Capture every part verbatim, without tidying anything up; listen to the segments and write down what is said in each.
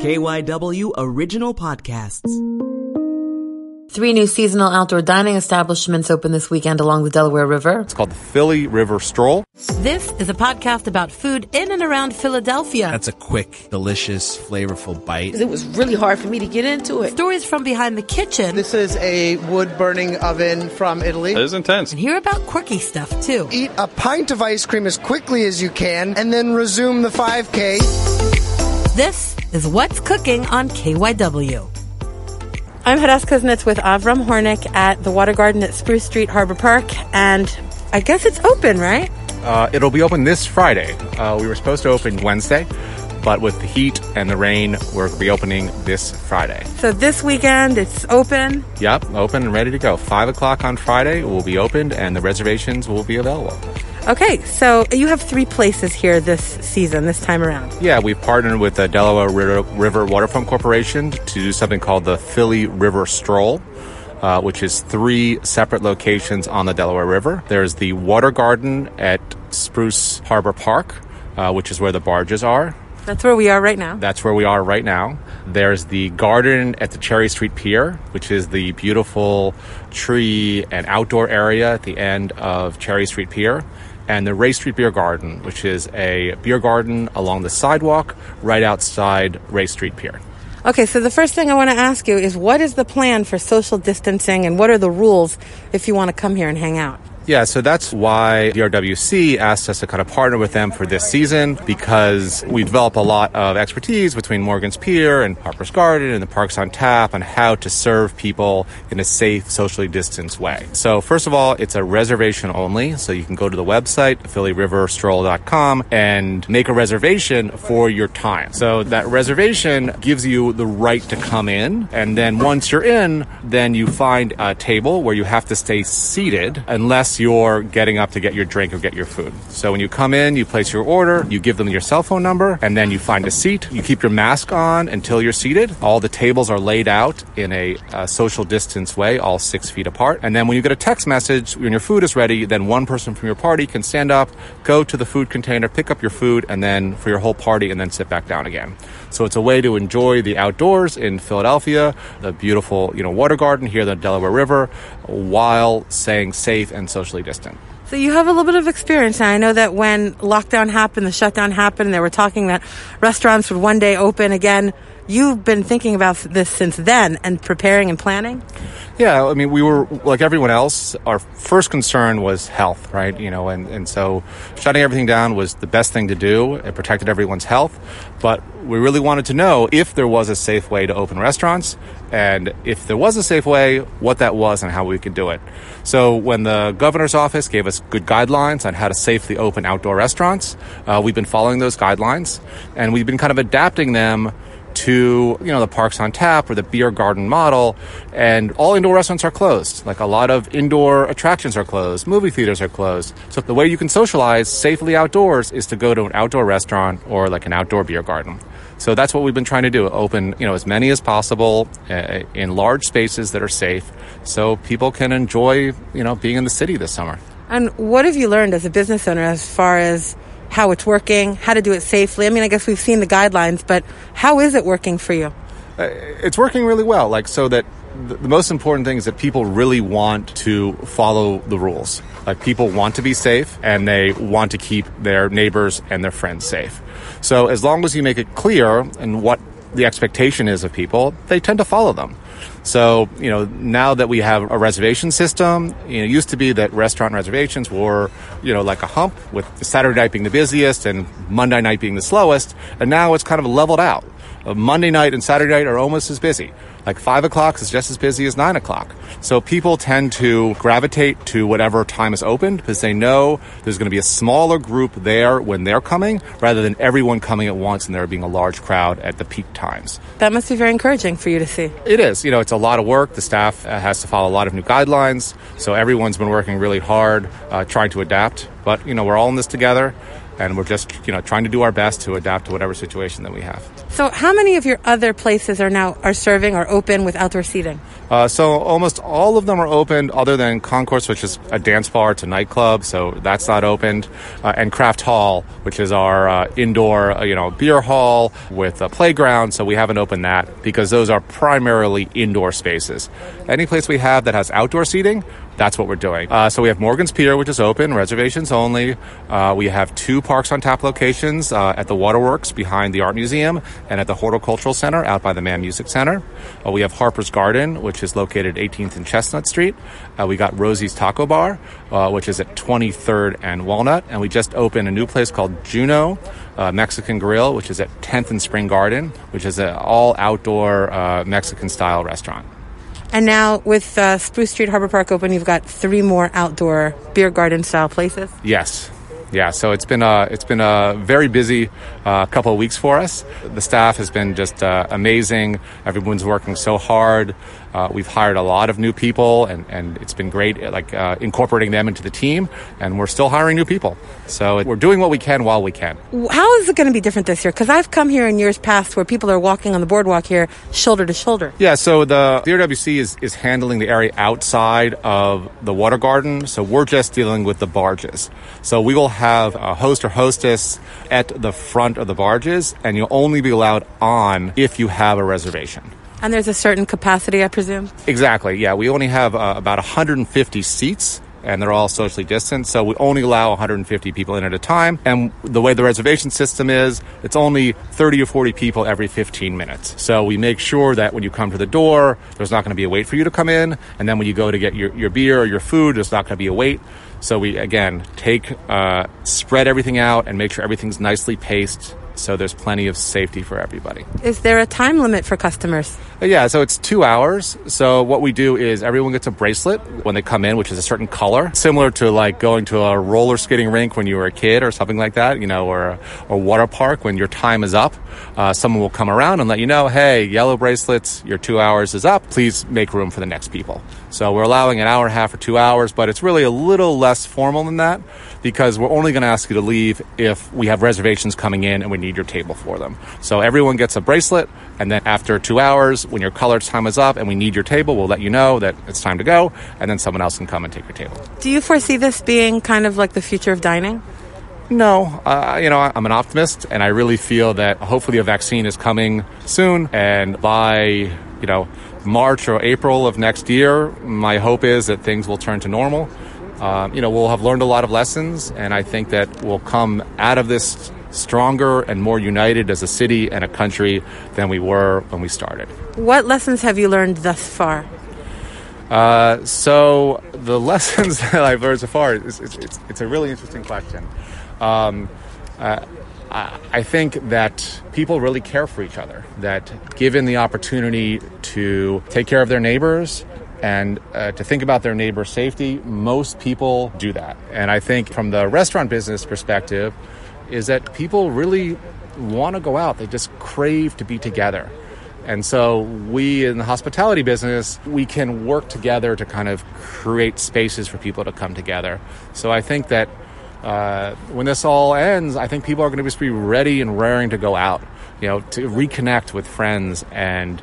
K Y W Original Podcasts. Three new seasonal outdoor dining establishments open this weekend along the Delaware River. It's called the Philly River Stroll. This is a podcast about food in and around Philadelphia. That's a quick, delicious, flavorful bite. It was really hard for me to get into it. Stories from behind the kitchen. This is a wood-burning oven from Italy. It is intense. And hear about quirky stuff, too. Eat a pint of ice cream as quickly as you can and then resume the five K. This is What's Cooking on K Y W. I'm Haras Kuznets with Avram Hornick at the Water Garden at Spruce Street Harbor Park, and I guess it's open, right? Uh, it'll be open this Friday. Uh, we were supposed to open Wednesday, but with the heat and the rain, we're reopening this Friday. So this weekend, it's open? Yep, open and ready to go. five o'clock on Friday will be opened, and the reservations will be available. Okay, so you have three places here this season, this time around. Yeah, we've partnered with the Delaware River Waterfront Corporation to do something called the Philly River Stroll, uh, which is three separate locations on the Delaware River. There's the Water Garden at Spruce Harbor Park, uh, which is where the barges are. That's where we are right now. That's where we are right now. There's the garden at the Cherry Street Pier, which is the beautiful tree and outdoor area at the end of Cherry Street Pier. And the Race Street Beer Garden, which is a beer garden along the sidewalk right outside Race Street Pier. Okay, so the first thing I want to ask you is, what is the plan for social distancing and what are the rules if you want to come here and hang out? Yeah, so that's why D R W C asked us to kind of partner with them for this season, because we develop a lot of expertise between Morgan's Pier and Harper's Garden and the Parks on Tap on how to serve people in a safe, socially distanced way. So first of all, it's a reservation only. So you can go to the website, philly river stroll dot com, and make a reservation for your time. So that reservation gives you the right to come in. And then once you're in, then you find a table where you have to stay seated unless you're getting up to get your drink or get your food. So when you come in, you place your order, you give them your cell phone number, and then you find a seat. You keep your mask on until you're seated. All the tables are laid out in a, a social distance way, all six feet apart. And then when you get a text message, when your food is ready, then one person from your party can stand up, go to the food container, pick up your food, and then for your whole party, and then sit back down again. So it's a way to enjoy the outdoors in Philadelphia, the beautiful, you know, Water Garden here in the Delaware River, while staying safe and socially distant. So you have a little bit of experience. And I know that when lockdown happened, the shutdown happened, they were talking that restaurants would one day open again. You've been thinking about this since then and preparing and planning? Yeah, I mean, we were, like everyone else, our first concern was health, right? You know, and, and so shutting everything down was the best thing to do. It protected everyone's health. But we really wanted to know if there was a safe way to open restaurants, and if there was a safe way, what that was and how we could do it. So when the governor's office gave us good guidelines on how to safely open outdoor restaurants, uh, we've been following those guidelines, and we've been kind of adapting them to, you know, the Parks on Tap or the beer garden model. And all indoor restaurants are closed. Like, a lot of indoor attractions are closed. Movie theaters are closed. So the way you can socialize safely outdoors is to go to an outdoor restaurant or like an outdoor beer garden. So that's what we've been trying to do. Open, you know, as many as possible uh, in large spaces that are safe so people can enjoy, you know, being in the city this summer. And what have you learned as a business owner as far as how it's working, how to do it safely? I mean, I guess we've seen the guidelines, but how is it working for you? Uh, it's working really well. Like, so that the, the most important thing is that people really want to follow the rules. Like, people want to be safe and they want to keep their neighbors and their friends safe. So as long as you make it clear and what the expectation is of people, they tend to follow them. So, you know, now that we have a reservation system, you know, it used to be that restaurant reservations were, you know, like a hump, with Saturday night being the busiest and Monday night being the slowest. And now it's kind of leveled out. Monday night and Saturday night are almost as busy. Like five o'clock is just as busy as nine o'clock. So people tend to gravitate to whatever time is open because they know there's going to be a smaller group there when they're coming rather than everyone coming at once and there being a large crowd at the peak times. That must be very encouraging for you to see. It is. You know, it's a lot of work. The staff has to follow a lot of new guidelines. So everyone's been working really hard uh, trying to adapt. But, you know, we're all in this together. And we're just, you know, trying to do our best to adapt to whatever situation that we have. So how many of your other places are now are serving or open with outdoor seating? Uh, so almost all of them are open other than Concourse, which is a dance bar to nightclub. So that's not opened. Uh, and Craft Hall, which is our uh, indoor, uh, you know, beer hall with a playground. So we haven't opened that because those are primarily indoor spaces. Any place we have that has outdoor seating, that's what we're doing. Uh, so we have Morgan's Pier, which is open, reservations only. Uh, we have two Parks on Tap locations uh, at the Waterworks behind the Art Museum and at the Horticultural Center out by the Mann Music Center. Uh, we have Harper's Garden, which is located at eighteenth and Chestnut Street. Uh, we got Rosie's Taco Bar, uh, which is at twenty-third and Walnut. And we just opened a new place called Juno uh, Mexican Grill, which is at tenth and Spring Garden, which is an all-outdoor uh, Mexican-style restaurant. And now with uh, Spruce Street Harbor Park open, you've got three more outdoor beer garden style places. Yes. Yeah, so it's been a, it's been a very busy uh, couple of weeks for us. The staff has been just uh, amazing. Everyone's working so hard. Uh, we've hired a lot of new people, and, and it's been great, like uh, incorporating them into the team. And we're still hiring new people. So it, we're doing what we can while we can. How is it going to be different this year? Because I've come here in years past where people are walking on the boardwalk here shoulder to shoulder. Yeah, so the, the R W C is, is handling the area outside of the Water Garden. So we're just dealing with the barges. So we will have have a host or hostess at the front of the barges, and you'll only be allowed on if you have a reservation. And there's a certain capacity, I presume? Exactly, yeah. We only have uh, about one hundred fifty seats, and they're all socially distanced, so we only allow one hundred fifty people in at a time. And the way the reservation system is, it's only thirty or forty people every fifteen minutes. So we make sure that when you come to the door, there's not going to be a wait for you to come in, and then when you go to get your, your beer or your food, there's not going to be a wait. So we, again, take, uh, spread everything out and make sure everything's nicely paced so there's plenty of safety for everybody. Is there a time limit for customers? Yeah, so it's two hours. So what we do is everyone gets a bracelet when they come in, which is a certain color, similar to like going to a roller skating rink when you were a kid or something like that, you know, or a water park. When your time is up, uh, someone will come around and let you know, hey, yellow bracelets, your two hours is up. Please make room for the next people. So we're allowing an hour and a half or two hours, but it's really a little less formal than that because we're only going to ask you to leave if we have reservations coming in and we need your table for them. So everyone gets a bracelet, and then after two hours, when your color time is up and we need your table, we'll let you know that it's time to go, and then someone else can come and take your table. Do you foresee this being kind of like the future of dining? No. Uh, you know, I'm an optimist, and I really feel that hopefully a vaccine is coming soon, and by, you know, March or April of next year, my hope is that things will turn to normal. Um, you know, we'll have learned a lot of lessons, and I think that we'll come out of this stronger and more united as a city and a country than we were when we started. What lessons have you learned thus far? Uh, so the lessons that I've learned so far, is, it's, it's, it's a really interesting question. Um, uh, I think that people really care for each other, that given the opportunity to take care of their neighbors and uh, to think about their neighbor's safety, most people do that. And I think from the restaurant business perspective, is that people really want to go out. They just crave to be together. And so we in the hospitality business, we can work together to kind of create spaces for people to come together. So I think that uh, when this all ends, I think people are going to just be ready and raring to go out, you know, to reconnect with friends and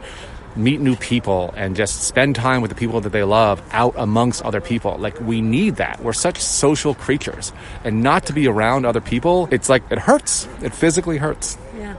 meet new people and just spend time with the people that they love out amongst other people. Like, we need that. We're such social creatures. And not to be around other people, it's like, it hurts. It physically hurts. Yeah.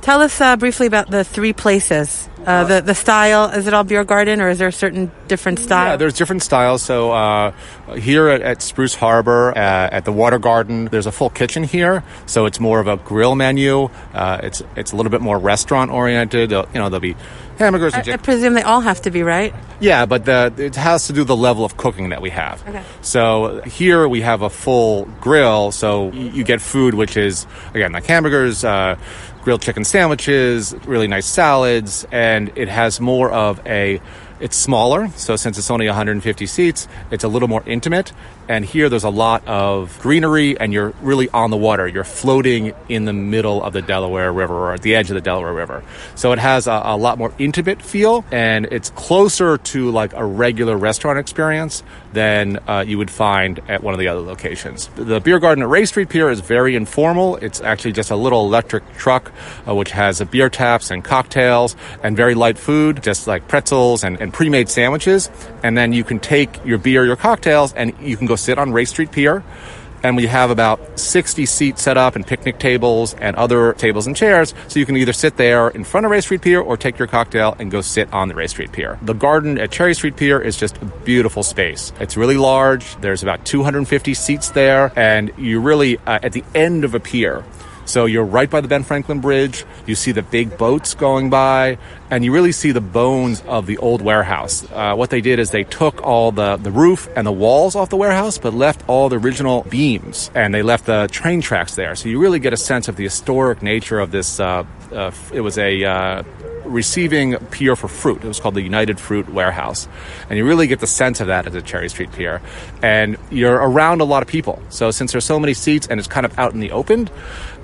Tell us uh, briefly about the three places Uh, the the style, is it all beer garden, or is there a certain different style? Yeah, there's different styles. So uh, here at, at Spruce Harbor, uh, at the Water Garden, there's a full kitchen here, so it's more of a grill menu. Uh, it's it's a little bit more restaurant oriented. You know, there'll be hamburgers. I, and j- I presume they all have to be, right? Yeah, but the, it has to do the level of cooking that we have. Okay. So here we have a full grill, so you get food which is again like hamburgers, uh, grilled chicken sandwiches, really nice salads, and it has more of a, it's smaller, so since it's only one hundred fifty seats, it's a little more intimate, and here there's a lot of greenery, and you're really on the water. You're floating in the middle of the Delaware River, or at the edge of the Delaware River. So it has a, a lot more intimate feel, and it's closer to like a regular restaurant experience than uh, you would find at one of the other locations. The beer garden at Race Street Pier is very informal. It's actually just a little electric truck, uh, which has a beer taps and cocktails and very light food, just like pretzels and, and pre-made sandwiches. And then you can take your beer, your cocktails, and you can go sit on Race Street Pier. And we have about sixty seats set up and picnic tables and other tables and chairs. So you can either sit there in front of Race Street Pier or take your cocktail and go sit on the Race Street Pier. The garden at Cherry Street Pier is just a beautiful space. It's really large. There's about two hundred fifty seats there. And you're really uh, at the end of a pier. So you're right by the Ben Franklin Bridge. You see the big boats going by, and you really see the bones of the old warehouse. Uh, what they did is they took all the, the roof and the walls off the warehouse, but left all the original beams, and they left the train tracks there. So you really get a sense of the historic nature of this. Uh, uh, it was a uh, receiving pier for fruit. It was called the United Fruit Warehouse. And you really get the sense of that at the Cherry Street Pier. And you're around a lot of people. So since there's so many seats and it's kind of out in the open,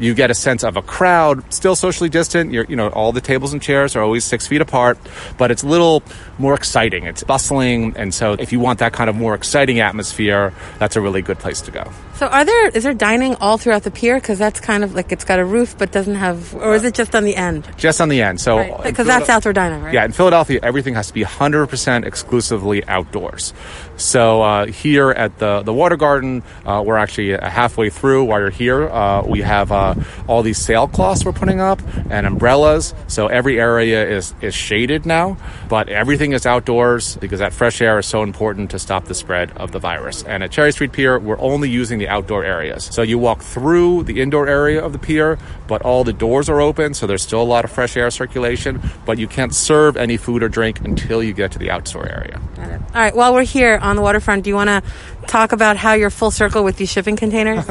you get a sense of a crowd, still socially distant. You're, you know, all the tables and chairs are always six feet apart, but it's a little more exciting. It's bustling. And so if you want that kind of more exciting atmosphere, that's a really good place to go. So are there, is there dining all throughout the pier? Because that's kind of like it's got a roof, but doesn't have, or is it just on the end? Just on the end. So right. Because that's outdoor dining, right? Yeah, in Philadelphia, everything has to be one hundred percent exclusively outdoors. So uh, here at the, the Water Garden, uh, we're actually halfway through while you're here. Uh, we have uh, all these sailcloths we're putting up and umbrellas. So every area is, is shaded now, but everything is outdoors because that fresh air is so important to stop the spread of the virus. And at Cherry Street Pier, we're only using the outdoor areas. So you walk through the indoor area of the pier, but all the doors are open, so there's still a lot of fresh air circulation. But you can't serve any food or drink until you get to the outdoor area. All right. All right. While we're here on the waterfront, do you want to talk about how you're full circle with these shipping containers?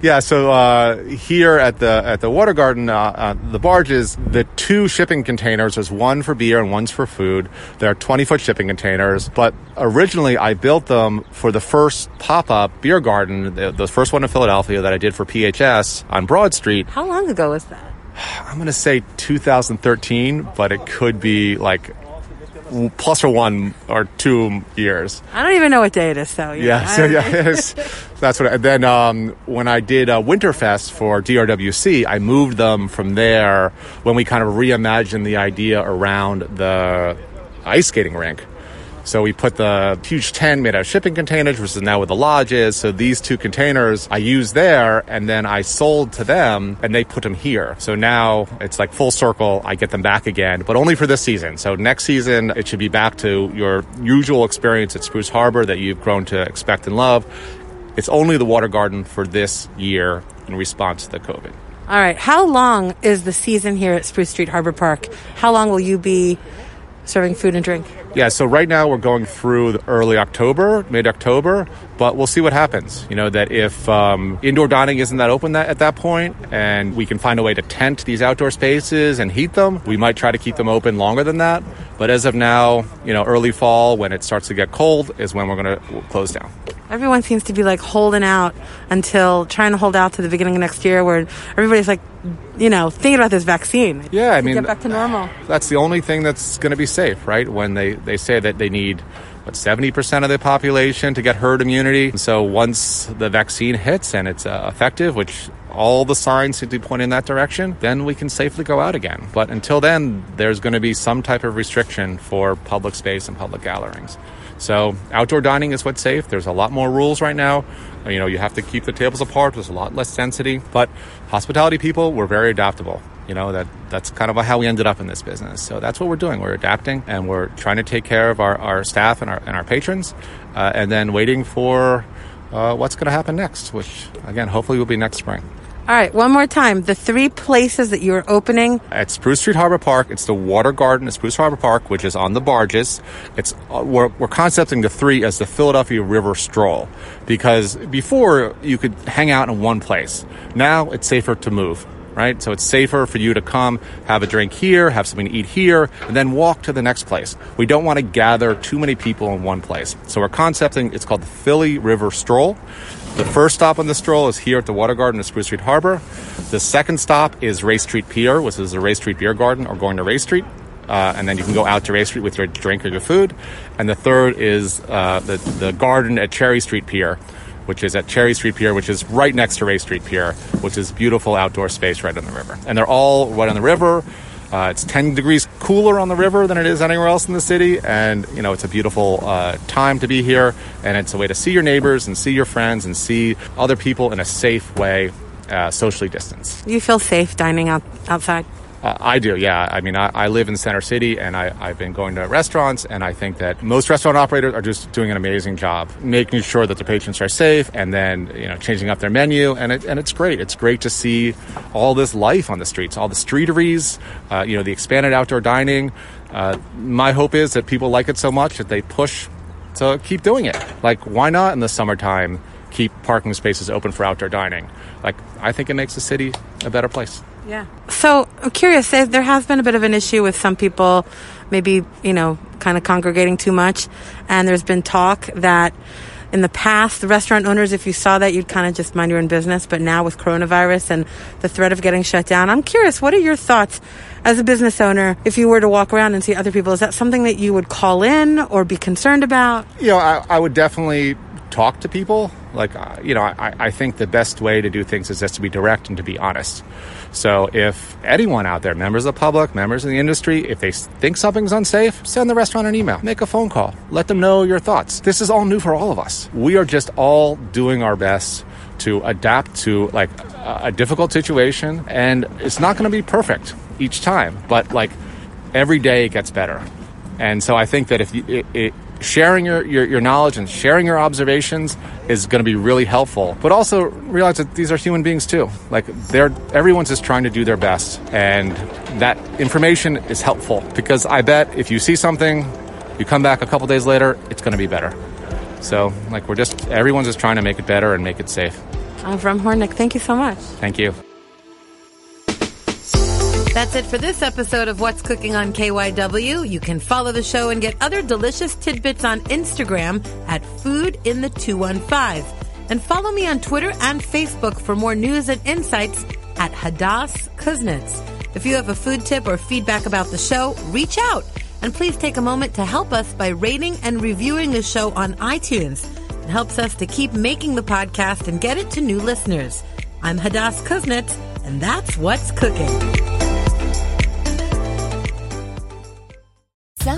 Yeah. So uh, here at the at the Water Garden, uh, uh, the barges, the two shipping containers, there's one for beer and one's for food. They're twenty-foot shipping containers. But originally, I built them for the first pop-up beer garden, the, the first one in Philadelphia that I did for P H S on Broad Street. How long ago was that? I'm going to say two thousand thirteen, but it could be like plus or one or two years. I don't even know what day it is, so yeah. Yeah, so yeah, that's what. I, and then um, when I did uh, Winterfest for D R W C, I moved them from there when we kind of reimagined the idea around the ice skating rink. So we put the huge tent made out of shipping containers, which is now where the lodge is. So these two containers I used there, and then I sold to them, and they put them here. So now it's like full circle. I get them back again, but only for this season. So next season, it should be back to your usual experience at Spruce Harbor that you've grown to expect and love. It's only the Water Garden for this year in response to the COVID. All right. How long is the season here at Spruce Street Harbor Park? How long will you be serving food and drink? Yeah, so right now we're going through the early October, mid-October, but we'll see what happens. You know, that if um, indoor dining isn't that open that, at that point, and we can find a way to tent these outdoor spaces and heat them, we might try to keep them open longer than that. But as of now, you know, early fall, when it starts to get cold, is when we're going to close down. Everyone seems to be like holding out until, trying to hold out to the beginning of next year, where everybody's like, you know, thinking about this vaccine. Yeah, I mean, get back to normal. That's the only thing that's going to be safe, right? When they, they say that they need, what, seventy percent of the population to get herd immunity. And so once the vaccine hits and it's uh, effective, which all the signs seem to point in that direction, then we can safely go out again. But until then, there's going to be some type of restriction for public space and public gatherings. So outdoor dining is what's safe. There's a lot more rules right now. You know, you have to keep the tables apart. There's a lot less density. But hospitality people, we're very adaptable. You know, that that's kind of how we ended up in this business. So that's what we're doing. We're adapting, and we're trying to take care of our, our staff and our and our patrons, uh, and then waiting for uh, what's going to happen next, which, again, hopefully will be next spring. All right, one more time. The three places that you are opening. At Spruce Street Harbor Park, it's the Water Garden at Spruce Harbor Park, which is on the barges. It's we're, we're concepting the three as the Philadelphia River Stroll, because before you could hang out in one place. Now it's safer to move. Right? So it's safer for you to come, have a drink here, have something to eat here, and then walk to the next place. We don't want to gather too many people in one place. So we're concepting, it's called the Philly River Stroll. The first stop on the stroll is here at the Water Garden at Spruce Street Harbor. The second stop is Race Street Pier, which is the Race Street Beer Garden, or going to Race Street. Uh, and then you can go out to Ray Street with your drink or your food. And the third is uh, the, the garden at Cherry Street Pier, which is at Cherry Street Pier, which is right next to Ray Street Pier, which is beautiful outdoor space right on the river. And they're all right on the river. Uh, it's ten degrees cooler on the river than it is anywhere else in the city. And, you know, it's a beautiful uh, time to be here. And it's a way to see your neighbors and see your friends and see other people in a safe way, uh, socially distanced. You feel safe dining out outside? Uh, I do, yeah. I mean, I, I live in Center City, and I, I've been going to restaurants, and I think that most restaurant operators are just doing an amazing job, making sure that the patrons are safe, and then, you know, changing up their menu, and it, and it's great. It's great to see all this life on the streets, all the streeteries, uh, you know, the expanded outdoor dining. Uh, my hope is that people like it so much that they push to keep doing it. Like, why not in the summertime keep parking spaces open for outdoor dining? Like, I think it makes the city a better place. Yeah. So I'm curious, there has been a bit of an issue with some people maybe, you know, kind of congregating too much. And there's been talk that in the past, the restaurant owners, if you saw that, you'd kind of just mind your own business. But now with coronavirus and the threat of getting shut down, I'm curious, what are your thoughts as a business owner? If you were to walk around and see other people, is that something that you would call in or be concerned about? You know, I, I would definitely talk to people. Like, you know, I, I think the best way to do things is just to be direct and to be honest. So if anyone out there, members of the public, members of the industry, if they think something's unsafe, send the restaurant an email, make a phone call, let them know your thoughts. This is all new for all of us. We are just all doing our best to adapt to like a difficult situation, and it's not going to be perfect each time, but like every day it gets better. And so I think that if you, it, it sharing your, your, your knowledge and sharing your observations is going to be really helpful. But also realize that these are human beings too. Like they're everyone's just trying to do their best. And that information is helpful, because I bet if you see something, you come back a couple days later, it's going to be better. So like we're just, everyone's just trying to make it better and make it safe. Avram Hornick, thank you so much. Thank you. That's it for this episode of What's Cooking on K Y W. You can follow the show and get other delicious tidbits on Instagram at food in the two fifteen. And follow me on Twitter and Facebook for more news and insights at Haras Kuznets. If you have a food tip or feedback about the show, reach out. And please take a moment to help us by rating and reviewing the show on iTunes. It helps us to keep making the podcast and get it to new listeners. I'm Haras Kuznets, and that's What's Cooking.